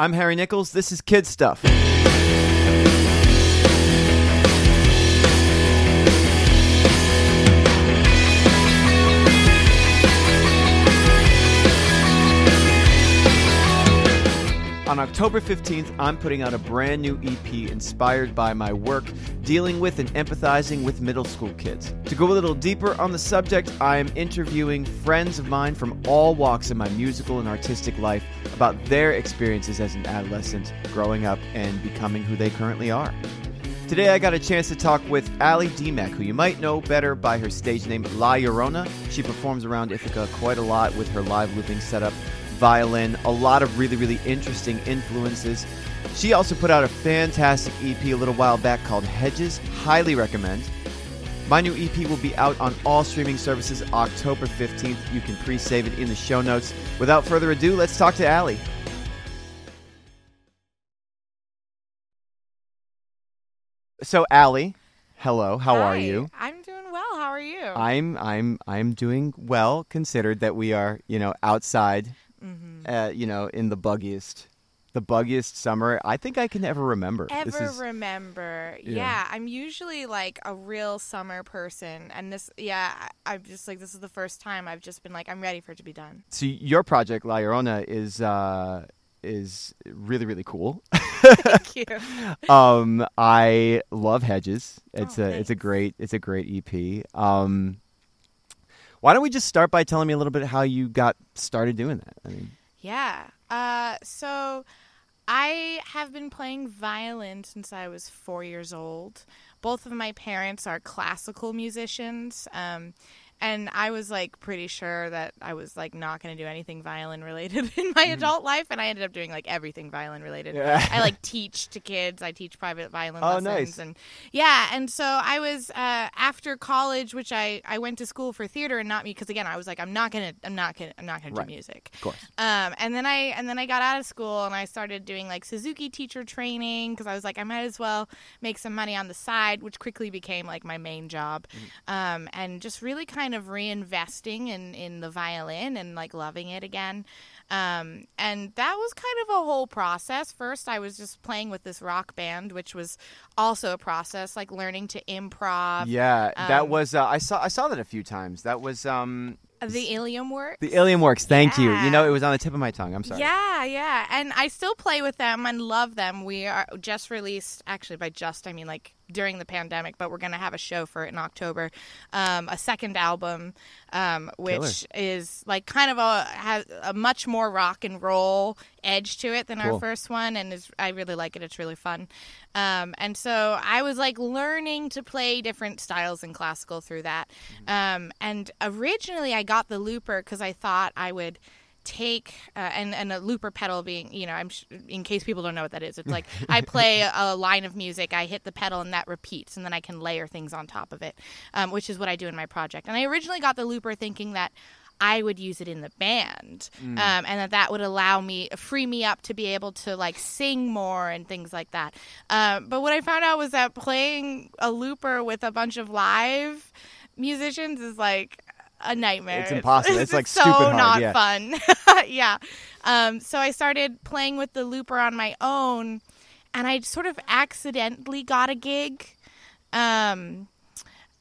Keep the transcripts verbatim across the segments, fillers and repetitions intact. I'm Harry Nichols. This is Kid Stuff. On October fifteenth, I'm putting out a brand new E P inspired by my work dealing with and empathizing with middle school kids. To go a little deeper on the subject, I am interviewing friends of mine from all walks of my musical and artistic life about their experiences as an adolescent, growing up, and becoming who they currently are. Today I got a chance to talk with Allie Demack, who you might know better by her stage name La Llorona. She performs around Ithaca quite a lot with her live looping setup, violin, a lot of really, really interesting influences. She also put out a fantastic E P a little while back called Hedges. Highly recommend. My new E P will be out on all streaming services October fifteenth. You can pre-save it in the show notes. Without further ado, let's talk to Allie. So Allie, hello, how Hi. Are you? I'm doing well. How are you? I'm I'm I'm doing well, considered that we are, you know, outside. Mm-hmm. Uh, you know, in the buggiest, the buggiest summer I think I can ever remember. Ever this is, remember. Yeah. yeah. I'm usually like a real summer person. And this, yeah, I, I'm just like, this is the first time I've just been like, I'm ready for it to be done. So your project, La Llorona, is, uh, is really, really cool. Thank you. um, I love Hedges. It's oh, a, thanks. it's a great, it's a great E P. Um, Why don't we just start by telling me a little bit how you got started doing that? I mean, yeah. Uh, so I have been playing violin since I was four years old. Both of my parents are classical musicians. Um, and I was like pretty sure that I was like not going to do anything violin related in my mm-hmm. adult life. And I ended up doing like everything violin related. Yeah. I like teach to kids. I teach private violin oh, lessons. Nice. And yeah. And so I was uh, after college, which I, I went to school for theater and not me. Because again, I was like, I'm not going to I'm not going to I'm not going right. to do music. Of course. Um, and then I and then I got out of school and I started doing like Suzuki teacher training because I was like, I might as well make some money on the side, which quickly became like my main job. Mm-hmm. Um, and just really kind of reinvesting in, in the violin and like loving it again. Um, and that was kind of a whole process. First, I was just playing with this rock band, which was also a process, like learning to improv. Yeah, um, that was, uh, I saw I saw that a few times. That was... Um... The Ilium Works? The Ilium Works, thank yeah. you. You know, it was on the tip of my tongue. I'm sorry. Yeah, yeah. And I still play with them and love them. We are just released, actually by just, I mean like during the pandemic, but we're going to have a show for it in October, um, a second album, um, which Killer. Is like kind of a, has a much more rock and roll edge to it than cool. our first one. And is, I really like it. It's really fun. Um, and so I was like learning to play different styles in classical through that. Mm-hmm. Um, and originally I got the looper because I thought I would take uh, and and a looper pedal being, you know, I'm sh- in case people don't know what that is, it's like I play a line of music, I hit the pedal and that repeats, and then I can layer things on top of it, um, which is what I do in my project. And I originally got the looper thinking that I would use it in the band, mm. um, and that that would allow me, free me up to be able to like sing more and things like that. Um, but what I found out was that playing a looper with a bunch of live musicians is like a nightmare. It's impossible. It's, it's like so stupid hard. Not yeah. fun. yeah. Um, so I started playing with the looper on my own, and I sort of accidentally got a gig. Um,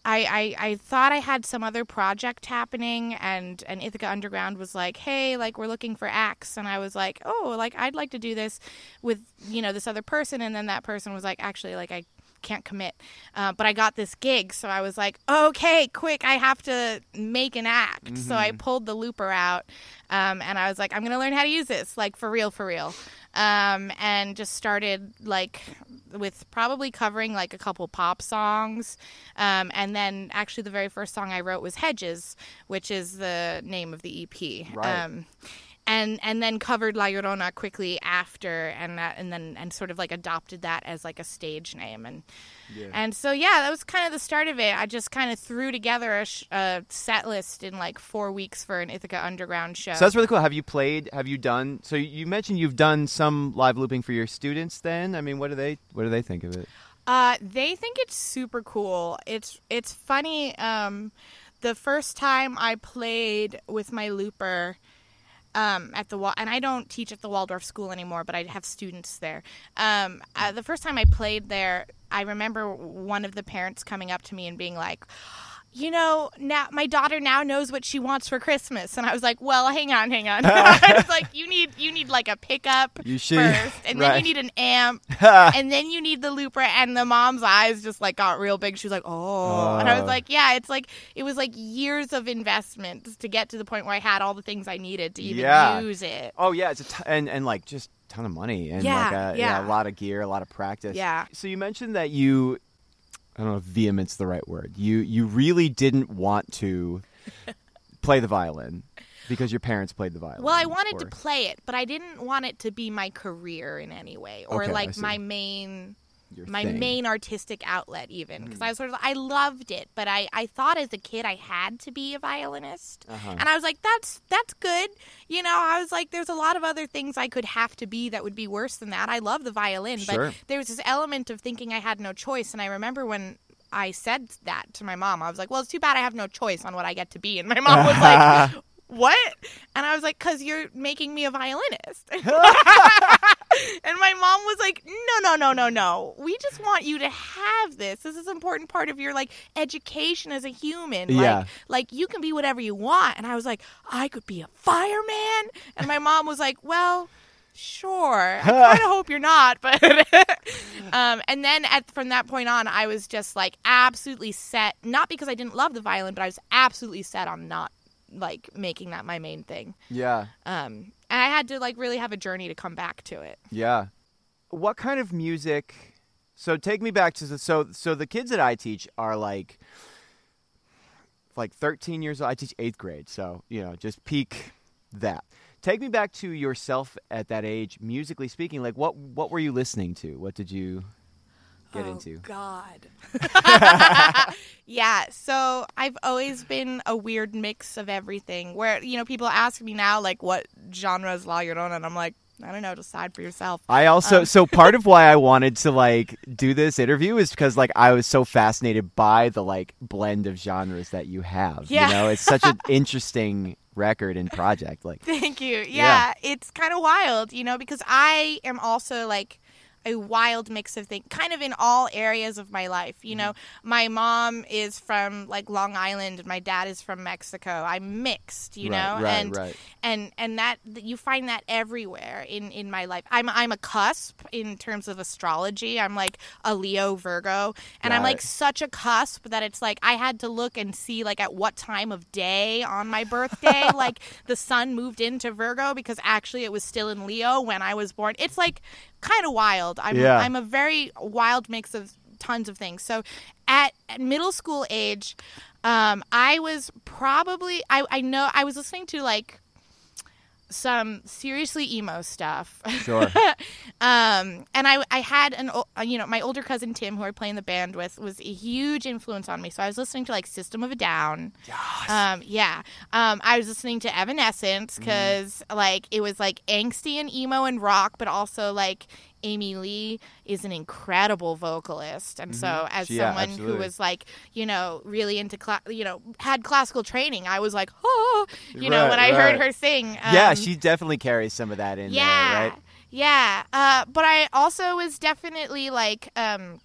I, I I thought I had some other project happening, and and Ithaca Underground was like, hey, like we're looking for acts, and I was like, oh, like I'd like to do this with, you know, this other person, and then that person was like, actually, like I. can't commit, uh, but I got this gig, so I was like, okay, quick, I have to make an act. Mm-hmm. So I pulled the looper out, um, and I was like, I'm gonna learn how to use this, like for real, for real, um, and just started like with probably covering like a couple pop songs, um, and then actually the very first song I wrote was Hedges, which is the name of the E P. Right. Um, And and then covered La Llorona quickly after, and that, and then and sort of like adopted that as like a stage name, and yeah. and so yeah, that was kind of the start of it. I just kind of threw together a, sh- a set list in like four weeks for an Ithaca Underground show. So that's really cool. Have you played? Have you done? So you mentioned you've done some live looping for your students. Then I mean, what do they what do they think of it? Uh, they think it's super cool. It's it's funny. Um, the first time I played with my looper. um, at the Wal- and I don't teach at the Waldorf School anymore, but I have students there. Um, uh, the first time I played there, I remember one of the parents coming up to me and being like, you know, now my daughter now knows what she wants for Christmas. And I was like, well, hang on, hang on. I was like, you need you need like a pickup you should, first, and right. then you need an amp, and then you need the looper. And the mom's eyes just like got real big. She was like, oh. oh. And I was like, yeah, it's like, it was like years of investments to get to the point where I had all the things I needed to even yeah. use it. Oh, yeah. It's a t- and, and like just a ton of money and yeah, like a, yeah. yeah, a lot of gear, a lot of practice. Yeah. So you mentioned that you... I don't know if vehement's the right word. You you really didn't want to play the violin because your parents played the violin. Well, I wanted to play it, but I didn't want it to be my career in any way, or okay, like my main Your my thing. main artistic outlet even. Because mm. I was sort of I loved it, but I, I thought as a kid I had to be a violinist. Uh-huh. And I was like, that's that's good. You know, I was like, there's a lot of other things I could have to be that would be worse than that. I love the violin, sure. but there was this element of thinking I had no choice. And I remember when I said that to my mom, I was like, well, it's too bad I have no choice on what I get to be. And my mom was like, what? And I was like, because you're making me a violinist. And my mom was like, no, no, no, no, no. We just want you to have this. This is an important part of your, like, education as a human. Yeah. Like, like, you can be whatever you want. And I was like, I could be a fireman. And my mom was like, well, sure. I kind of hope you're not. But um, and then at, from that point on, I was just, like, absolutely set. Not because I didn't love the violin, but I was absolutely set on not, like, making that my main thing. Yeah. Um. And I had to, like, really have a journey to come back to it. Yeah. What kind of music? So take me back to the, so so the kids that I teach are like like thirteen years old. I teach eighth grade, so, you know, just peak that. Take me back to yourself at that age, musically speaking. Like, what what were you listening to? What did you get oh, into? Oh, God. Yeah, so I've always been a weird mix of everything where, you know, people ask me now, like, what genre is La Llorona? And I'm like, I don't know, decide for yourself. I also, um, so part of why I wanted to, like, do this interview is because, like, I was so fascinated by the, like, blend of genres that you have. Yeah. You know, it's such an interesting record and project. Like, thank you. Yeah, yeah. It's kind of wild, you know, because I am also, like, a wild mix of things, kind of in all areas of my life. You know, mm-hmm. my mom is from, like, Long Island, and my dad is from Mexico. I'm mixed, you right, know, right, and right. and and that you find that everywhere in, in my life. I'm I'm a cusp in terms of astrology. I'm like a Leo Virgo, and right. I'm like such a cusp that it's like I had to look and see, like, at what time of day on my birthday like the sun moved into Virgo, because actually it was still in Leo when I was born. It's like kind of wild. I'm yeah. I'm a very wild mix of tons of things. So at, at middle school age, um, I was probably, I, I know, I was listening to, like, some seriously emo stuff. Sure. um, and I, I had an, you know, my older cousin Tim, who I play in the band with, was a huge influence on me. So I was listening to, like, System of a Down. Yes. Um, yeah. Um, I was listening to Evanescence because, mm. like, it was, like, angsty and emo and rock, but also, like, Amy Lee is an incredible vocalist, and mm-hmm. so as yeah, someone absolutely. who was, like, you know, really into cla- you know had classical training, I was like, oh, you right, know, when right. I heard her sing. Um, yeah, she definitely carries some of that in yeah, there, right? Yeah, uh, but I also was definitely like um,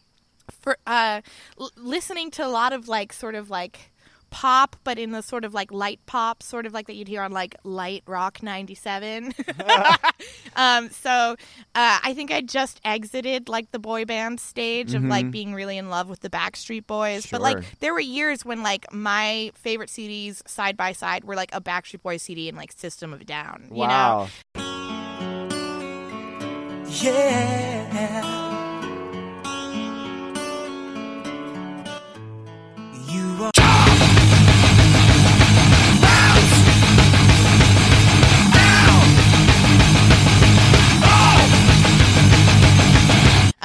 for uh, l- listening to a lot of, like, sort of like pop, but in the sort of, like, light pop, sort of like that you'd hear on, like, Light Rock ninety-seven. um, so uh, I think I just exited, like, the boy band stage mm-hmm. of, like, being really in love with the Backstreet Boys. Sure. But, like, there were years when, like, my favorite C Ds side by side were, like, a Backstreet Boys C D and, like, System of a Down. Wow. You know? Yeah. You are.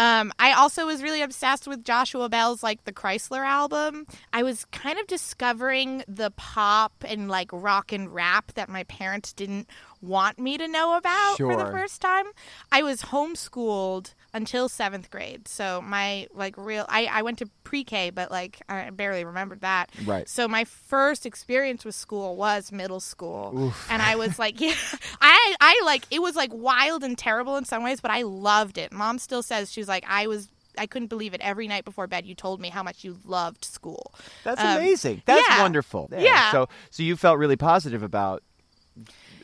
Um, I also was really obsessed with Joshua Bell's, like, the Chrysler album. I was kind of discovering the pop and, like, rock and rap that my parents didn't want me to know about sure. for the first time. I was homeschooled until seventh grade. So my like real, I, I went to pre-K, but like I barely remembered that. Right. So my first experience with school was middle school. Oof. And I was like, yeah, I, I like, it was like wild and terrible in some ways, but I loved it. Mom still says, she was like, I was, I couldn't believe it. Every night before bed, you told me how much you loved school. That's um, amazing. That's yeah. wonderful. Yeah. yeah. So, so you felt really positive about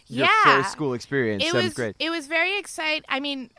your yeah. first school experience, it seventh was, grade. It was very exciting. I mean,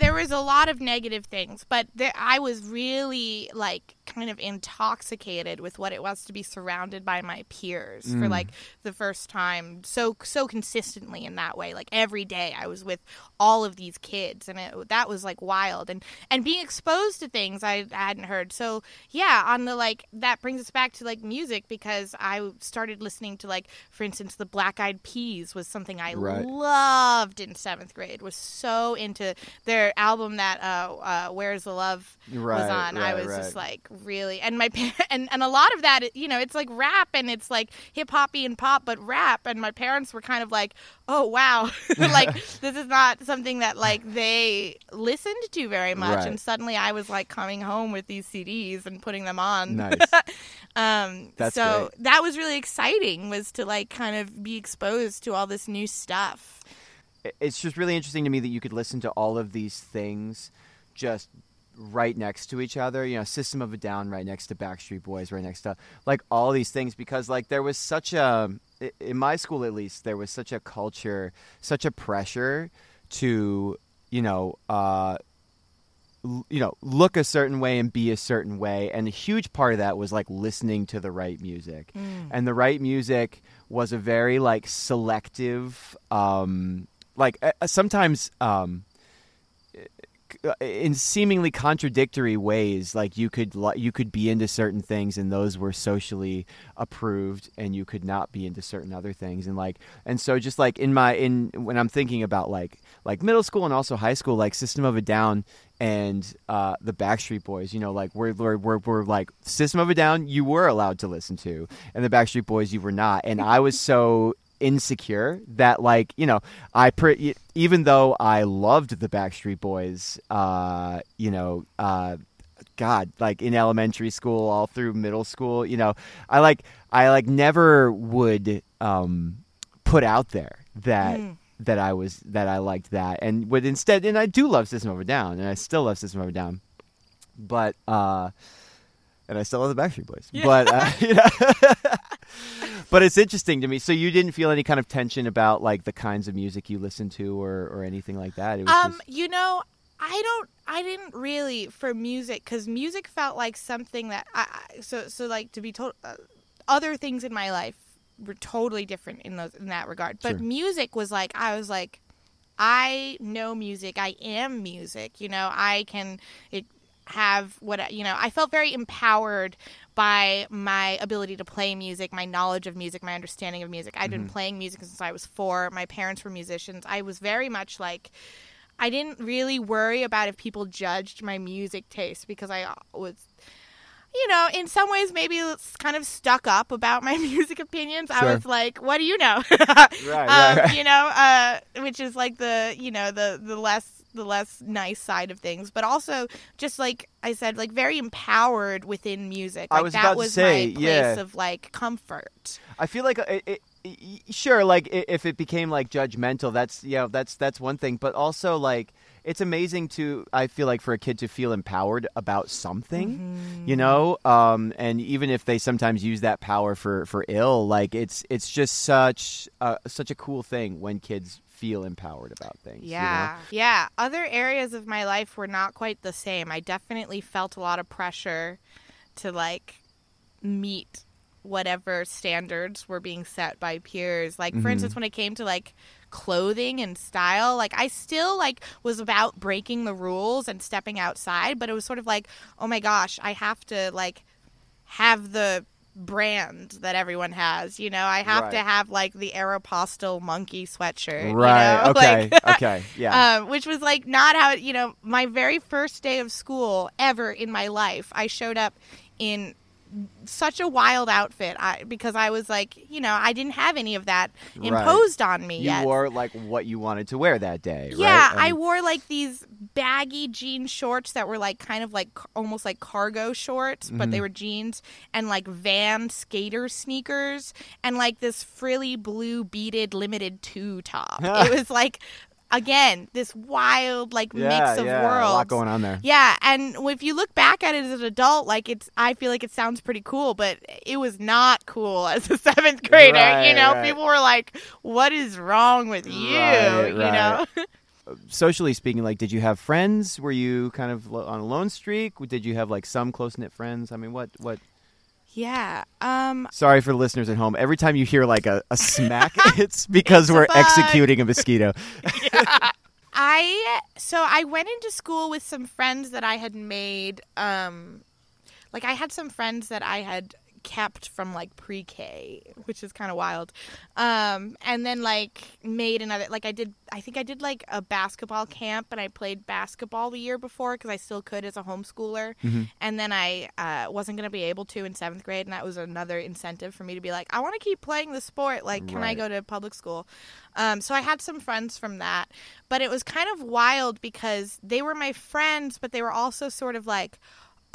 there was a lot of negative things, but there, I was really like kind of intoxicated with what it was to be surrounded by my peers mm. for like the first time so so consistently in that way. Like every day I was with all of these kids, and it, that was like wild, and and being exposed to things I hadn't heard. So yeah, on the like that brings us back to like music, because I started listening to like, for instance, the Black Eyed Peas was something I right. loved in seventh grade, was so into their album that uh, uh, Where's the Love right, was on. Right, I was right. just like really, and my par- and and a lot of that, you know, it's like rap and it's like hip hoppy and pop, but rap. And my parents were kind of like, oh wow, like this is not something that like they listened to very much. Right. And suddenly I was like coming home with these C Ds and putting them on. Nice. um, That's so great. That was really exciting, was to like kind of be exposed to all this new stuff. It's just really interesting to me that you could listen to all of these things just right next to each other. You know, System of a Down right next to Backstreet Boys, right next to like all these things, because like there was such a, in my school at least, there was such a culture, such a pressure to, you know, uh, you know, look a certain way and be a certain way. And a huge part of that was like listening to the right music. Mm. And the right music was a very like selective, um, like uh, sometimes um, in seemingly contradictory ways, like you could you could be into certain things and those were socially approved, and you could not be into certain other things. And like, and so just like in my in when I'm thinking about like like middle school and also high school, like System of a Down and uh, the Backstreet Boys, you know, like we're, we're we're we're like System of a Down you were allowed to listen to, and the Backstreet Boys you were not. And I was so insecure that like, you know, I pre- even though I loved the Backstreet Boys, uh, you know, uh, God, like in elementary school, all through middle school, you know, I like I like never would um, put out there that mm. that I was that I liked that, and would instead. And I do love System of a Down, and I still love System of a Down, but uh, and I still love the Backstreet Boys, yeah. but uh, you know. But it's interesting to me. So you didn't feel any kind of tension about like the kinds of music you listened to or, or anything like that? It was um, just... You know, I don't, I didn't really for music, because music felt like something that I, so, so like to be told, uh, other things in my life were totally different in those, in that regard. But sure. music was like, I was like, I know music. I am music. You know, I can, it, have what, you know, I felt very empowered by my ability to play music, my knowledge of music, my understanding of music. I'd mm-hmm. been playing music since I was four. My parents were musicians. I was very much like, I didn't really worry about if people judged my music taste, because I was, you know, in some ways maybe kind of stuck up about my music opinions. Sure. I was like, what do you know? right, um, right, right. You know, uh, which is like the, you know, the, the less, the less nice side of things, but also just like I said, like very empowered within music. Like I was that about was to say, my place yeah. of like comfort. I feel like it, it, it, sure, like if it became like judgmental, that's yeah, you know, that's that's one thing. But also like it's amazing to I feel like for a kid to feel empowered about something, mm-hmm. you know. Um, and even if they sometimes use that power for, for ill, like it's it's just such a, such a cool thing when kids feel empowered about things. Yeah. You know? Yeah. Other areas of my life were not quite the same. I definitely felt a lot of pressure to like meet whatever standards were being set by peers. Like, for mm-hmm. instance, when it came to like clothing and style, like I still like was about breaking the rules and stepping outside, but it was sort of like, oh my gosh, I have to like have the brand that everyone has, you know. I have right. to have like the Aeropostale monkey sweatshirt, right? You know? Okay, like, okay, yeah. Um, which was like not how it, you know. My very first day of school ever in my life, I showed up in such a wild outfit I, because I was like, you know, I didn't have any of that imposed right. on me you yet. You wore like what you wanted to wear that day, yeah, right? Um, I wore like these baggy jean shorts that were like kind of like almost like cargo shorts, but mm-hmm. they were jeans, and like Van skater sneakers, and like this frilly blue beaded limited two top. It was like... Again, this wild, like, yeah, mix of yeah, worlds. Yeah, a lot going on there. Yeah, and if you look back at it as an adult, like, it's, I feel like it sounds pretty cool, but it was not cool as a seventh grader, right, you know? Right. People were like, what is wrong with you, right, you right. know? Socially speaking, like, did you have friends? Were you kind of on a lone streak? Did you have, like, some close-knit friends? I mean, what... what... Yeah. Um, Sorry for the listeners at home. Every time you hear like a, a smack, it's because it's we're bug. executing a mosquito. yeah. I so I went into school with some friends that I had made. Um, like I had some friends that I had kept from like pre-K, which is kind of wild. Um, and then like made another. Like I did. I think I did like a basketball camp, and I played basketball the year before because I still could as a homeschooler. Mm-hmm. And then I uh, wasn't going to be able to in seventh grade. And that was another incentive for me to be like, I want to keep playing the sport. Like, can right. I go to public school? Um, so I had some friends from that. But it was kind of wild because they were my friends, but they were also sort of like,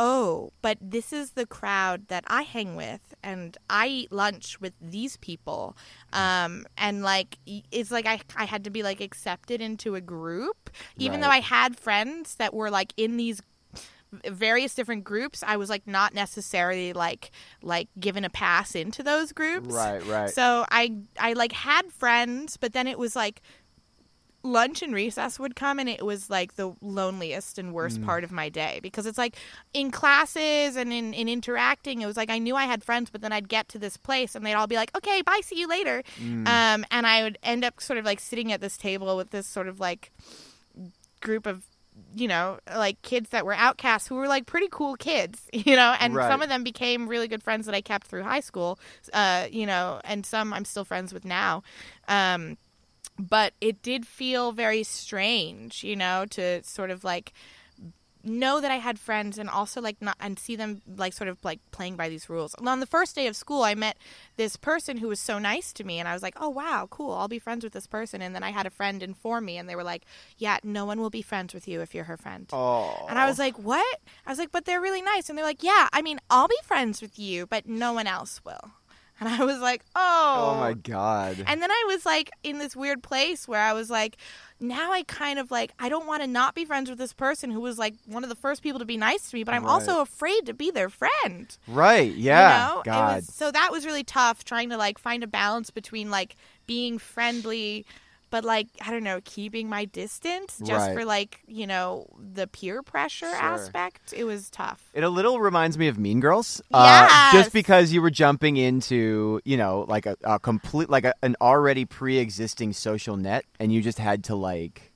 oh, but this is the crowd that I hang with, and I eat lunch with these people. Um, and, like, it's like I, I had to be, like, accepted into a group. Even right. though I had friends that were, like, in these various different groups, I was, like, not necessarily, like, like given a pass into those groups. Right, right. So I, I, like, had friends, but then it was, like, lunch and recess would come, and it was like the loneliest and worst mm. part of my day, because it's like in classes and in, in interacting, it was like I knew I had friends, but then I'd get to this place and they'd all be like, okay, bye, see you later. Mm. Um, and I would end up sort of like sitting at this table with this sort of like group of, you know, like kids that were outcasts who were like pretty cool kids, you know, and right. some of them became really good friends that I kept through high school, uh, you know, and some I'm still friends with now. Um, But it did feel very strange, you know, to sort of like know that I had friends and also like not and see them like sort of like playing by these rules. And on the first day of school, I met this person who was so nice to me, and I was like, oh, wow, cool. I'll be friends with this person. And then I had a friend inform me, and they were like, yeah, no one will be friends with you if you're her friend. Oh. And I was like, what? I was like, but they're really nice. And they're like, yeah, I mean, I'll be friends with you, but no one else will. And I was like, oh. Oh, my God. And then I was, like, in this weird place where I was like, now I kind of, like, I don't want to not be friends with this person who was, like, one of the first people to be nice to me. But I'm right. also afraid to be their friend. Right. Yeah. You know? God. It was, so that was really tough, trying to, like, find a balance between, like, being friendly but, like, I don't know, keeping my distance just right. for, like, you know, the peer pressure sure. aspect. It was tough. It a little reminds me of Mean Girls. Yes. Uh, just because you were jumping into, you know, like a, a complete, like a, an already pre-existing social net, and you just had to, like,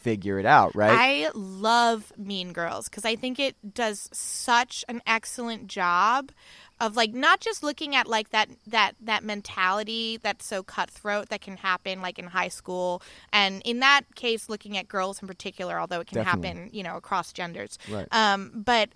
figure it out, right? I love Mean Girls because I think it does such an excellent job of, like, not just looking at, like, that, that that mentality that's so cutthroat that can happen, like, in high school. And in that case, looking at girls in particular, although it can Definitely. happen, you know, across genders. Right. Um, but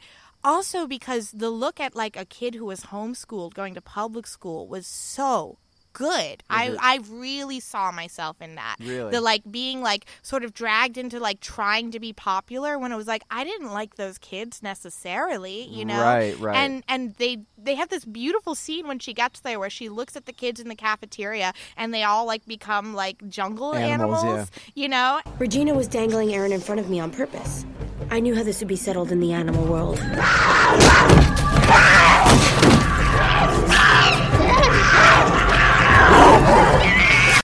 also because the look at, like, a kid who was homeschooled going to public school was so good. Mm-hmm. I, I really saw myself in that. Really? The, like, being, like, sort of dragged into, like, trying to be popular when it was, like, I didn't like those kids necessarily, you know? Right, right. And, and they... They have this beautiful scene when she gets there where she looks at the kids in the cafeteria and they all, like, become, like, jungle animals, animals yeah. you know? Regina was dangling Aaron in front of me on purpose. I knew how this would be settled in the animal world.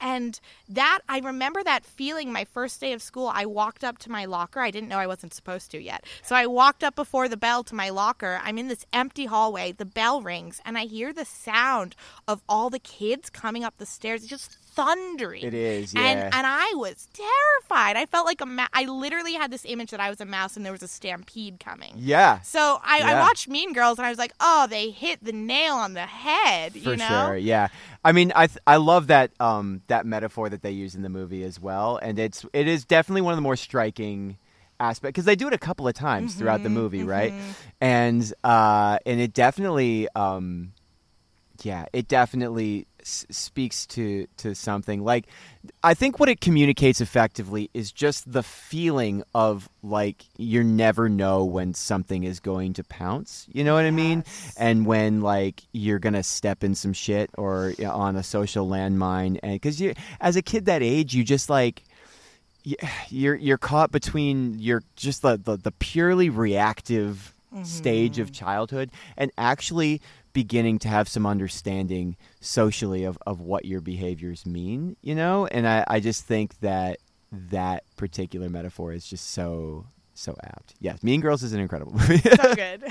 And that, I remember that feeling my first day of school. I walked up to my locker. I didn't know I wasn't supposed to yet. So I walked up before the bell to my locker. I'm in this empty hallway. The bell rings, and I hear the sound of all the kids coming up the stairs. It's just thundering. It is, yeah. And, and I was terrified. I felt like a ma- I literally had this image that I was a mouse and there was a stampede coming. Yeah. So I, yeah. I watched Mean Girls, and I was like, oh, they hit the nail on the head, For you know? For sure, yeah. I mean, I th- I love that um, that metaphor that they use in the movie as well, and it's it is definitely one of the more striking aspect, because they do it a couple of times mm-hmm, throughout the movie, mm-hmm. right? And uh, and it definitely, um, yeah, it definitely s- speaks to to something. Like, I think what it communicates effectively is just the feeling of like you never know when something is going to pounce. You know what yes. I mean? And when like you're gonna step in some shit or you know, on a social landmine, and because you as a kid that age, you just like. You're you're caught between your just the, the, the purely reactive mm-hmm. stage of childhood and actually beginning to have some understanding socially of, of what your behaviors mean, you know? And I, I just think that that particular metaphor is just so, so apt. Yes, Mean Girls is an incredible movie. So good.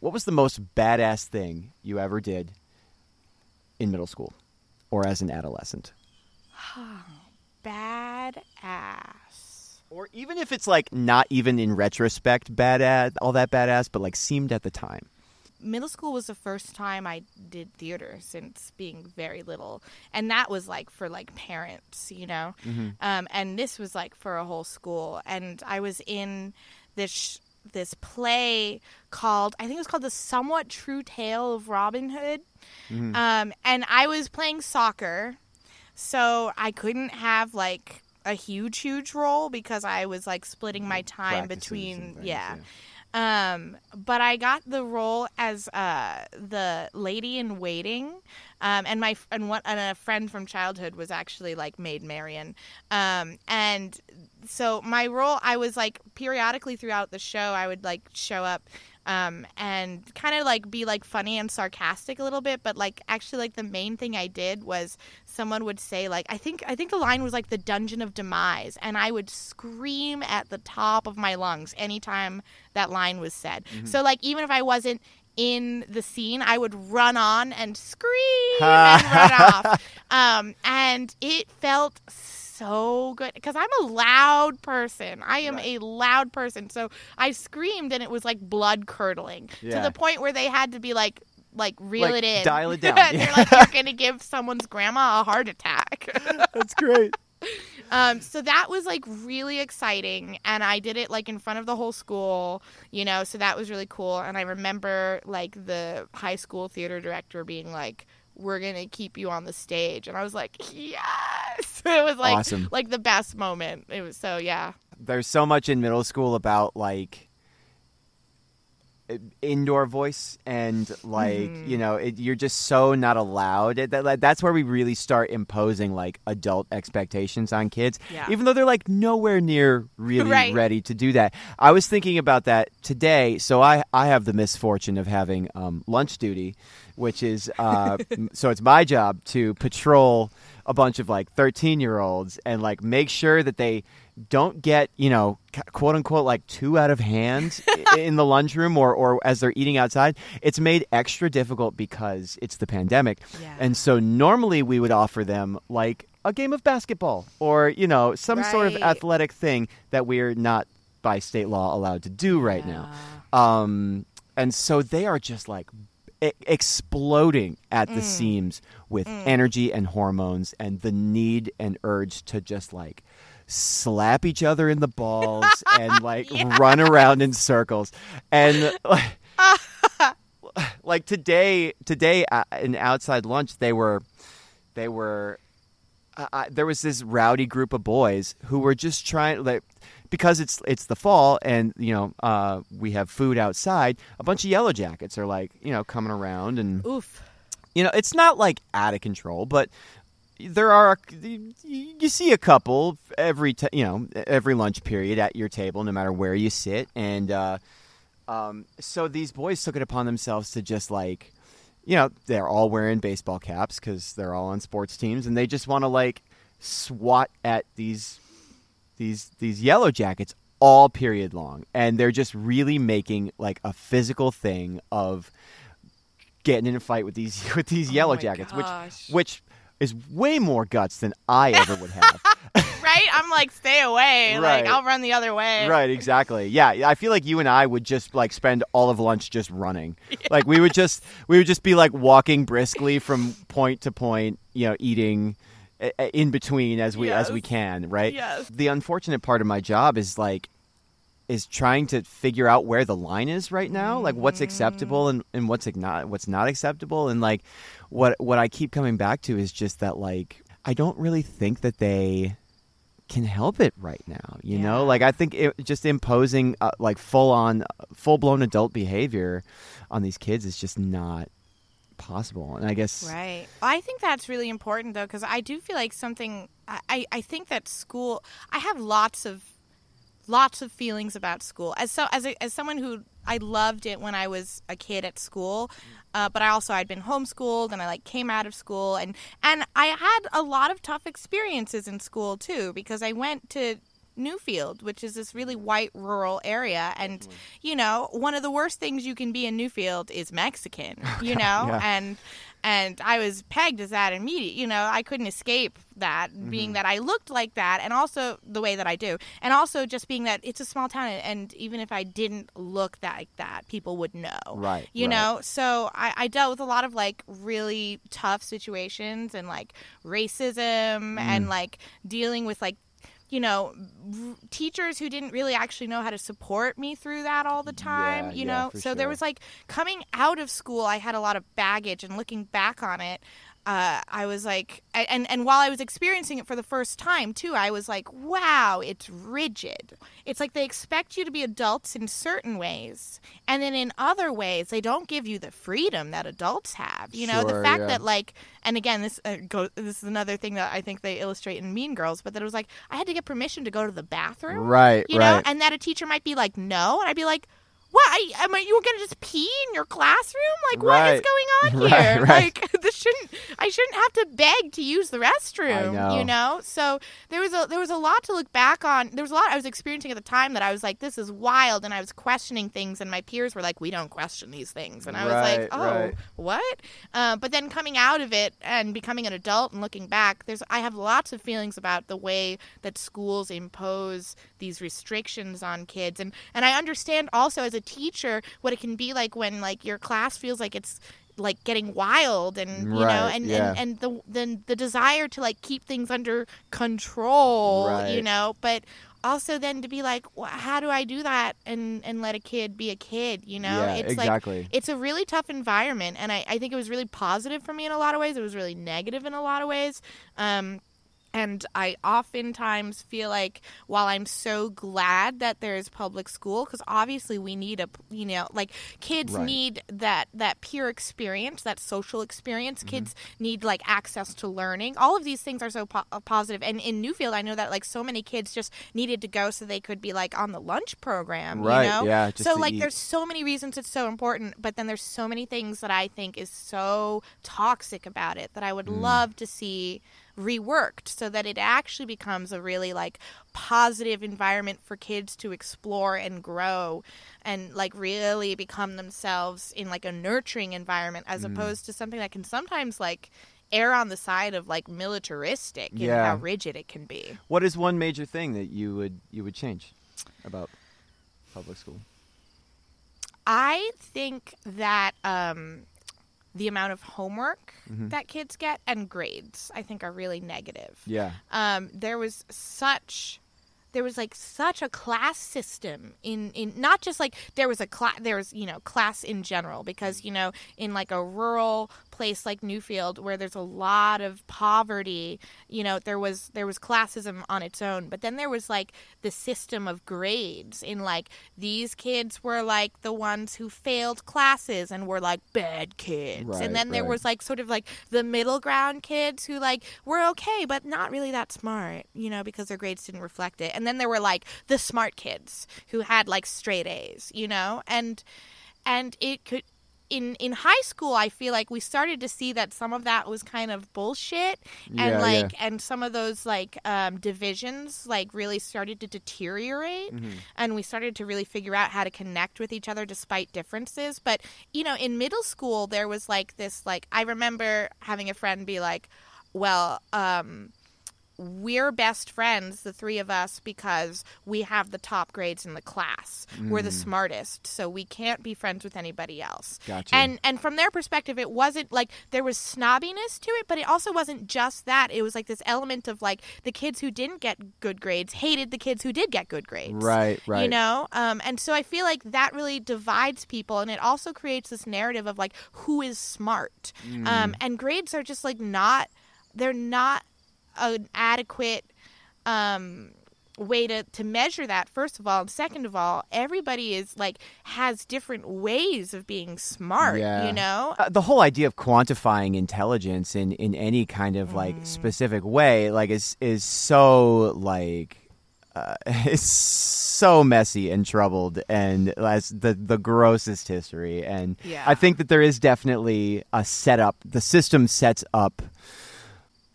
What was the most badass thing you ever did in middle school or as an adolescent? Badass. Or even if it's like not even in retrospect badass, all that badass, but like seemed at the time. Middle school was the first time I did theater since being very little. And that was like for like parents, you know. Mm-hmm. Um, and this was like for a whole school. And I was in this sh- this play called, I think it was called The Somewhat True Tale of Robin Hood. Mm-hmm. Um, and I was playing soccer. So I couldn't have, like, a huge, huge role because I was, like, splitting my time practices between, things, yeah. yeah. Um, but I got the role as uh, the lady in waiting. Um, and my and, what, and a friend from childhood was actually, like, Maid Marian. Um, and so my role, I was, like, periodically throughout the show, I would, like, show up. Um, and kind of, like, be, like, funny and sarcastic a little bit. But, like, actually, like, the main thing I did was someone would say, like, I think I think the line was, like, the dungeon of demise. And I would scream at the top of my lungs anytime that line was said. Mm-hmm. So, like, even if I wasn't in the scene, I would run on and scream and run off. Um, and it felt so... so good because I'm a loud person. I am right. a loud person. So I screamed and it was like blood curdling yeah. to the point where they had to be like, like reel like, it in. Dial it down. They're like, you're going to give someone's grandma a heart attack. That's great. Um, so that was like really exciting. And I did it like in front of the whole school, you know, so that was really cool. And I remember like the high school theater director being like, we're going to keep you on the stage. And I was like, yes. It was like awesome. Like the best moment. It was so, yeah. There's so much in middle school about like indoor voice and like, mm. you know, it, you're just so not allowed. It, that, that's where we really start imposing like adult expectations on kids, yeah. even though they're like nowhere near really right. ready to do that. I was thinking about that today. So I, I have the misfortune of having um, lunch duty. Which is, uh, so it's my job to patrol a bunch of like thirteen year olds and like make sure that they don't get, you know, quote unquote, like too out of hand in the lunchroom or, or as they're eating outside. It's made extra difficult because it's the pandemic. Yeah. And so normally we would offer them like a game of basketball or, you know, some right. sort of athletic thing that we're not by state law allowed to do right yeah. now. Um, and so they are just like, exploding at the mm. seams with mm. energy and hormones and the need and urge to just like slap each other in the balls and like yes. run around in circles and like, like today today uh, in outside lunch they were they were uh, uh, there was this rowdy group of boys who were just trying like because it's it's the fall and, you know, uh, we have food outside, a bunch of yellow jackets are, like, you know, coming around. And oof. You know, it's not, like, out of control, but there are – you see a couple every, t- you know, every lunch period at your table, no matter where you sit. And uh, um, so these boys took it upon themselves to just, like, you know, they're all wearing baseball caps because they're all on sports teams. And they just want to, like, swat at these – These these yellow jackets all period long, and they're just really making like a physical thing of getting in a fight with these with these yellow oh jackets, gosh. which which is way more guts than I ever would have. Right? I'm like, stay away. Right. Like I'll run the other way. Right? Exactly. Yeah. I feel like you and I would just like spend all of lunch just running. Yeah. Like we would just we would just be like walking briskly from point to point, you know, eating. In between as we yes. as we can, right? Yes. The unfortunate part of my job is like is trying to figure out where the line is right now, like what's acceptable and, and what's not what's not acceptable. And like what what I keep coming back to is just that, like, I don't really think that they can help it right now, you yeah. know? Like, I think it, just imposing uh, like full on, full blown adult behavior on these kids is just not possible. And I guess right. I think that's really important though, because I do feel like something. I I think that school. I have lots of lots of feelings about school. As so as a, as someone who I loved it when I was a kid at school, uh, but I also I'd been homeschooled and I like came out of school and and I had a lot of tough experiences in school too, because I went to Newfield, which is this really white rural area, and you know, one of the worst things you can be in Newfield is Mexican, you know, yeah. and and I was pegged as that immediately, you know, I couldn't escape that, mm-hmm. being that I looked like that, and also the way that I do, and also just being that it's a small town, and even if I didn't look that, like that, people would know, right? You right. know, so I, I dealt with a lot of like really tough situations and like racism mm. and like dealing with like, you know, r- teachers who didn't really actually know how to support me through that all the time, yeah, you yeah, know. So sure. there was like coming out of school, I had a lot of baggage, and looking back on it, uh, I was like, and, and while I was experiencing it for the first time too, I was like, wow, it's rigid. It's like they expect you to be adults in certain ways, and then in other ways, they don't give you the freedom that adults have. You know, sure, the fact yeah. that like, and again, this uh, go, this is another thing that I think they illustrate in Mean Girls, but that it was like, I had to get permission to go to the bathroom. Right, you right. know, and that a teacher might be like, no, and I'd be like, what? I, am I, you were going to just pee in your classroom? Like, right. what is going on here? Right, right. Like, this shouldn't, I shouldn't have to beg to use the restroom, know. you know? So there was a there was a lot to look back on. There was a lot I was experiencing at the time that I was like, this is wild, and I was questioning things, and my peers were like, we don't question these things. And I right, was like, oh, right. what? Uh, but then coming out of it and becoming an adult and looking back, there's I have lots of feelings about the way that schools impose these restrictions on kids. And, and I understand also as a teacher what it can be like when like your class feels like it's like getting wild and you right, know and, yeah. and and the then the desire to like keep things under control right. you know, but also then to be like, well, how do I do that and and let a kid be a kid, you know? Yeah, it's exactly. like it's a really tough environment, and I, I think it was really positive for me in a lot of ways. It was really negative in a lot of ways. um And I oftentimes feel like, while I'm so glad that there is public school, because obviously we need a, you know, like kids right. need that, that peer experience, that social experience. Mm-hmm. Kids need like access to learning. All of these things are so po- positive. And in Newfield, I know that like so many kids just needed to go so they could be like on the lunch program, right. you know? Yeah, just so like eat. There's so many reasons it's so important, but then there's so many things that I think is so toxic about it that I would mm. love to see reworked so that it actually becomes a really like positive environment for kids to explore and grow and like really become themselves in like a nurturing environment, as mm. opposed to something that can sometimes like err on the side of like militaristic and yeah. how rigid it can be. What is one major thing that you would you would change about public school? I think that um the amount of homework mm-hmm. that kids get and grades, I think, are really negative. Yeah. Um, there was such... There was like such a class system in, in not just like there was a class, there was, you know, class in general, because, you know, in like a rural place like Newfield where there's a lot of poverty, you know, there was there was classism on its own. But then there was like the system of grades in like these kids were like the ones who failed classes and were like bad kids. Right, and then right. there was like sort of like the middle ground kids who like were OK, but not really that smart, you know, because their grades didn't reflect it. And And then there were like the smart kids who had like straight A's, you know, and and it could in in high school, I feel like we started to see that some of that was kind of bullshit and yeah, like yeah. and some of those like um, divisions like really started to deteriorate mm-hmm. and we started to really figure out how to connect with each other despite differences. But, you know, in middle school, there was like this like I remember having a friend be like, well, um, we're best friends, the three of us, because we have the top grades in the class. Mm. We're the smartest, so we can't be friends with anybody else. Gotcha. And and from their perspective, it wasn't like there was snobbiness to it, but it also wasn't just that. It was like this element of like the kids who didn't get good grades hated the kids who did get good grades. Right, right. You know? Um, and so I feel like that really divides people, and it also creates this narrative of like who is smart. Mm. Um, and grades are just like not, they're not an adequate um, way to, to measure that, first of all. And second of all, everybody is like has different ways of being smart, yeah. you know? Uh, the whole idea of quantifying intelligence in, in any kind of like mm. specific way like is is so like uh, it's so messy and troubled and that's the, the grossest history. And yeah. I think that there is definitely a setup. The system sets up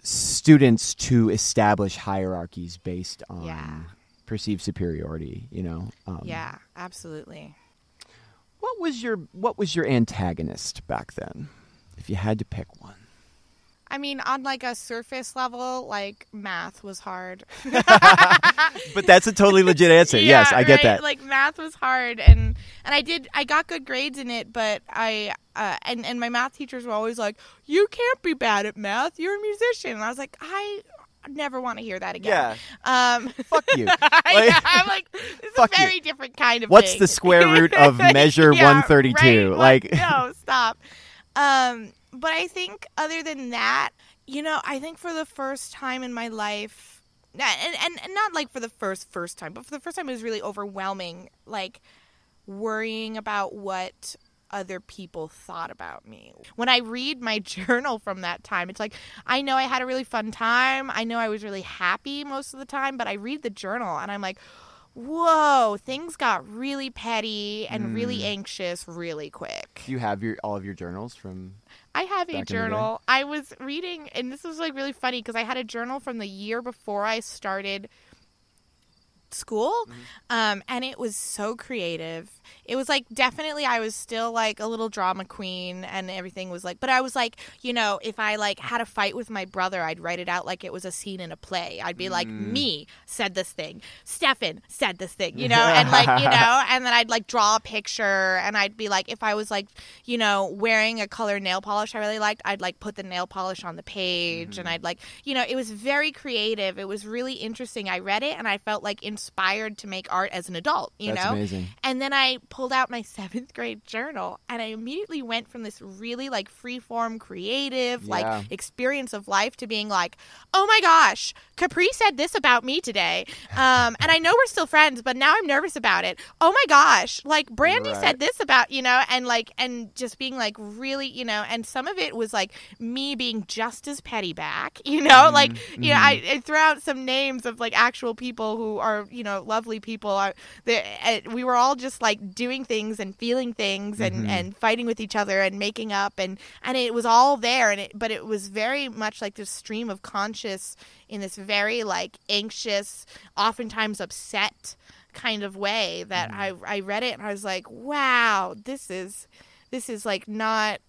students to establish hierarchies based on yeah. perceived superiority, you know. Um, yeah, absolutely. What was your What was your antagonist back then, if you had to pick one? I mean, on like a surface level, like math was hard. But that's a totally legit answer. Yeah, yes, I get right? that. Like math was hard, and and I did I got good grades in it, but I. Uh, and, and my math teachers were always like, you can't be bad at math. You're a musician. And I was like, I never want to hear that again. Yeah. Um, fuck you. Like, yeah, I'm like, it's a very you. different kind of What's thing. What's the square root of measure yeah, one thirty-two? Right? Like, like, no, stop. Um, but I think other than that, you know, I think for the first time in my life, and, and, and not like for the first, first time, but for the first time it was really overwhelming, like worrying about what other people thought about me. When I read my journal from that time, it's like, I know I had a really fun time. I know I was really happy most of the time, but I read the journal and I'm like, whoa, things got really petty and mm. really anxious really quick. Do you have your all of your journals from... I have a journal. I was reading, and this was like really funny because I had a journal from the year before I started school, um, and it was so creative. It was like, definitely I was still like a little drama queen and everything was like, but I was like, you know, if I like had a fight with my brother, I'd write it out like it was a scene in a play. I'd be like, mm. me said this thing, Stefan said this thing, you know, and like, you know, and then I'd like draw a picture, and I'd be like, if I was like, you know, wearing a color nail polish I really liked, I'd like put the nail polish on the page, mm. and I'd like, you know, it was very creative. It was really interesting. I read it and I felt like in inspired to make art as an adult, you That's know? Amazing. And then I pulled out my seventh grade journal and I immediately went from this really like free-form creative yeah. like experience of life to being like, oh my gosh, Capri said this about me today. Um, and I know we're still friends, but now I'm nervous about it. Oh my gosh, like Brandy right. said this about, you know, and like, and just being like really, you know, and some of it was like me being just as petty back, you know, mm-hmm. like, you mm-hmm. know, I, I threw out some names of like actual people who are, you know, lovely people. I, they, I, we were all just like doing things and feeling things and, mm-hmm. and fighting with each other and making up, and, and it was all there. And it, but it was very much like this stream of conscious in this very like anxious, oftentimes upset kind of way that mm-hmm. I I read it and I was like, wow, this is this is like not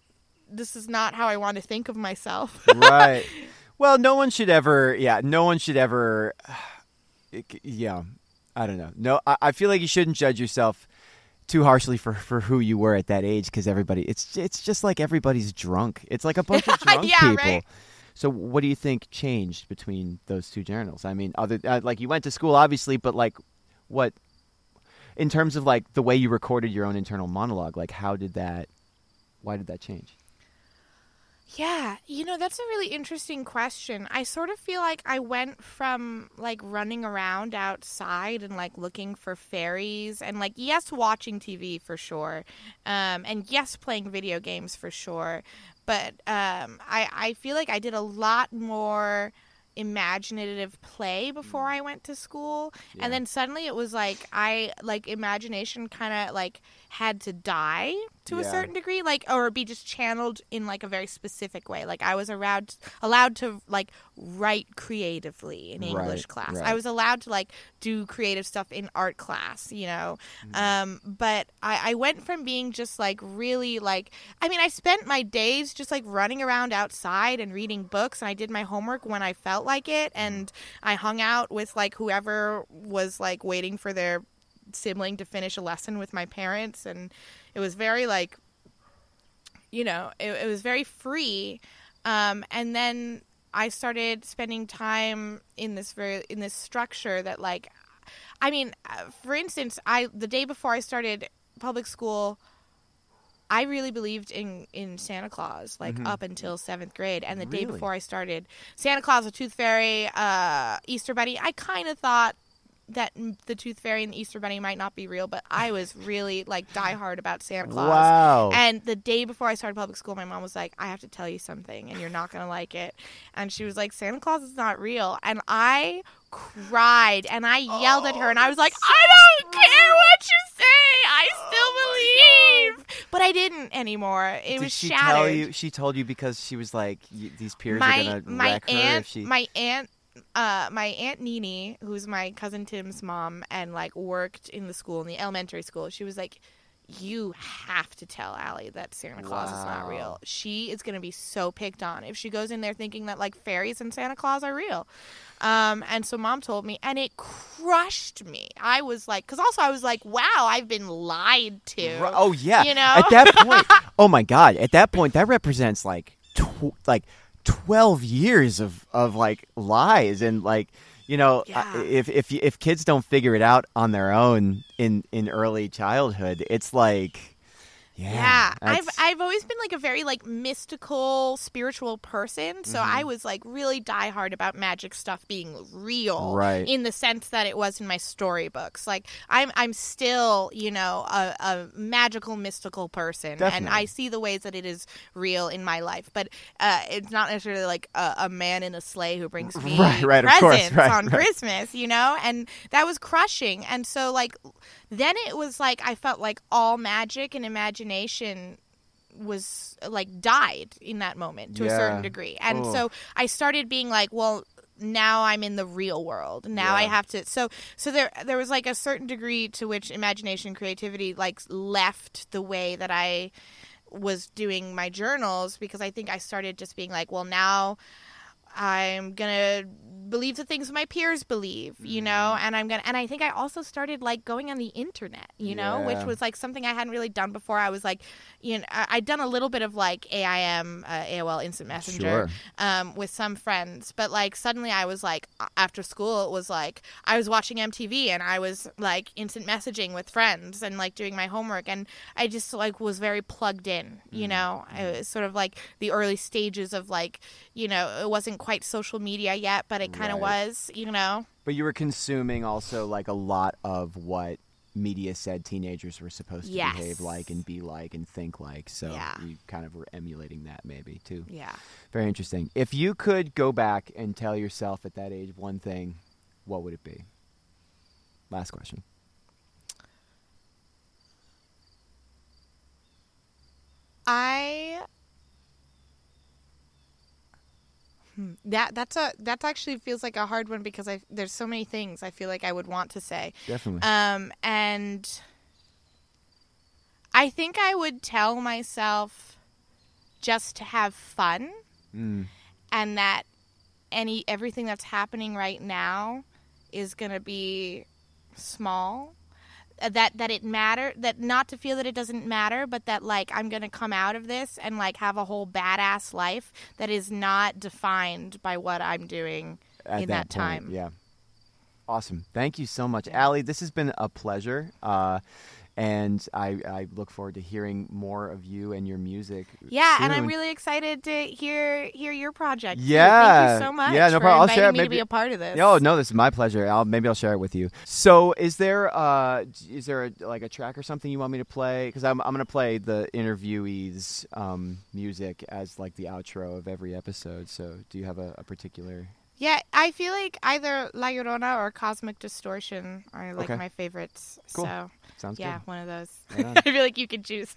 this is not how I want to think of myself. Right. Well, no one should ever. Yeah, no one should ever. Yeah, I don't know. No, I, I feel like you shouldn't judge yourself too harshly for, for who you were at that age, because everybody, it's it's just like everybody's drunk. It's like a bunch of drunk yeah, people. Right? So what do you think changed between those two journals? I mean, other uh, like you went to school, obviously, but like what, in terms of like the way you recorded your own internal monologue, like how did that, why did that change? Yeah, you know, that's a really interesting question. I sort of feel like I went from, like, running around outside and, like, looking for fairies and, like, yes, watching T V for sure, um, and yes, playing video games for sure, but um, I, I feel like I did a lot more imaginative play before I went to school, yeah. and then suddenly it was like I, like, imagination kind of, like, had to die. to yeah. a certain degree, like, or be just channeled in like a very specific way. Like, I was around, allowed to like write creatively in English right, class. Right. I was allowed to like do creative stuff in art class, you know. Mm. Um, but I, I went from being just like really like, I mean, I spent my days just like running around outside and reading books, and I did my homework when I felt like it, and I hung out with like whoever was like waiting for their sibling to finish a lesson with my parents, and it was very like, you know, it, it was very free. Um, and then I started spending time in this very in this structure that, like, I mean, for instance, I the day before I started public school, I really believed in, in Santa Claus, like, mm-hmm. up until seventh grade. And the really? day before I started, Santa Claus, the Tooth Fairy, uh, Easter Bunny, I kind of thought that the Tooth Fairy and the Easter Bunny might not be real, but I was really, like, diehard about Santa Claus. Wow. And the day before I started public school, my mom was like, I have to tell you something, and you're not going to like it. And she was like, Santa Claus is not real. And I cried, and I yelled oh, at her, and I was like, so I don't rude. care what you say! I still oh believe! But I didn't anymore. It Did was she shattered. Tell you, she told you because she was like, these peers my, are going to wreck her aunt, if she... My aunt... Uh, my aunt Nene, who's my cousin Tim's mom, and like worked in the school, in the elementary school, she was like, you have to tell Allie that Santa Claus wow. is not real. She is going to be so picked on if she goes in there thinking that like fairies and Santa Claus are real. Um, and so mom told me, and it crushed me. I was like, because also I was like, wow, I've been lied to. Oh, yeah. You know? At that point, oh my God, at that point, that represents like, tw- like, twelve years of, of like lies and like, you know, yeah. if, if, if kids don't figure it out on their own in, in early childhood, it's like, yeah, yeah. I've, I've always been like a very like mystical spiritual person. So mm-hmm. I was like really diehard about magic stuff being real right. in the sense that it was in my storybooks. Like I'm, I'm still, you know, a, a magical, mystical person. Definitely. And I see the ways that it is real in my life, but uh, it's not necessarily like a, a man in a sleigh who brings me right, right, presents of course, right, on right. Christmas, you know, and that was crushing. And so like, then it was like I felt like all magic and imagination was like died in that moment to yeah. a certain degree. And Ooh. so I started being like, well, now I'm in the real world. Now yeah. I have to. So so there there was like a certain degree to which imagination and creativity like left the way that I was doing my journals, because I think I started just being like, well, now I'm going to believe the things my peers believe, you know, and I'm going to, and I think I also started like going on the internet, you know, yeah. which was like something I hadn't really done before. I was like, you know, I'd done a little bit of like A I M, uh, A O L Instant Messenger sure. um, with some friends, but like suddenly I was like, after school, it was like, I was watching M T V and I was like instant messaging with friends and like doing my homework. And I just like was very plugged in, you mm-hmm. know, it was sort of like the early stages of like, you know, it wasn't quite social media yet, but it kind of right. was, you know. But you were consuming also like a lot of what media said teenagers were supposed to yes. behave like and be like and think like, so yeah. you kind of were emulating that maybe too. Yeah. Very interesting. If you could go back and tell yourself at that age one thing, what would it be? Last question. I... That that's a that's actually feels like a hard one, because I there's so many things I feel like I would want to say. Definitely. Um, and I think I would tell myself just to have fun, mm. and that any everything that's happening right now is gonna be small. That that it matter that not to feel that it doesn't matter, but that like I'm gonna come out of this and like have a whole badass life that is not defined by what I'm doing at in that, that time. Yeah, awesome. Thank you so much, Allie. This has been a pleasure, uh, and I, I look forward to hearing more of you and your music. Yeah, soon. And I'm really excited to hear hear your project. Yeah, thank you so much. Yeah, no for problem. Inviting I'll share me it. Maybe, to be a part of this. No, no, this is my pleasure. I'll maybe I'll share it with you. So, is there uh is there a, like a track or something you want me to play? Because I'm I'm gonna play the interviewees um music as like the outro of every episode. So, do you have a, a particular? Yeah, I feel like either La Llorona or Cosmic Distortion are like okay. my favorites. Cool. So, Sounds yeah, good. one of those. Right on. I feel like you could choose.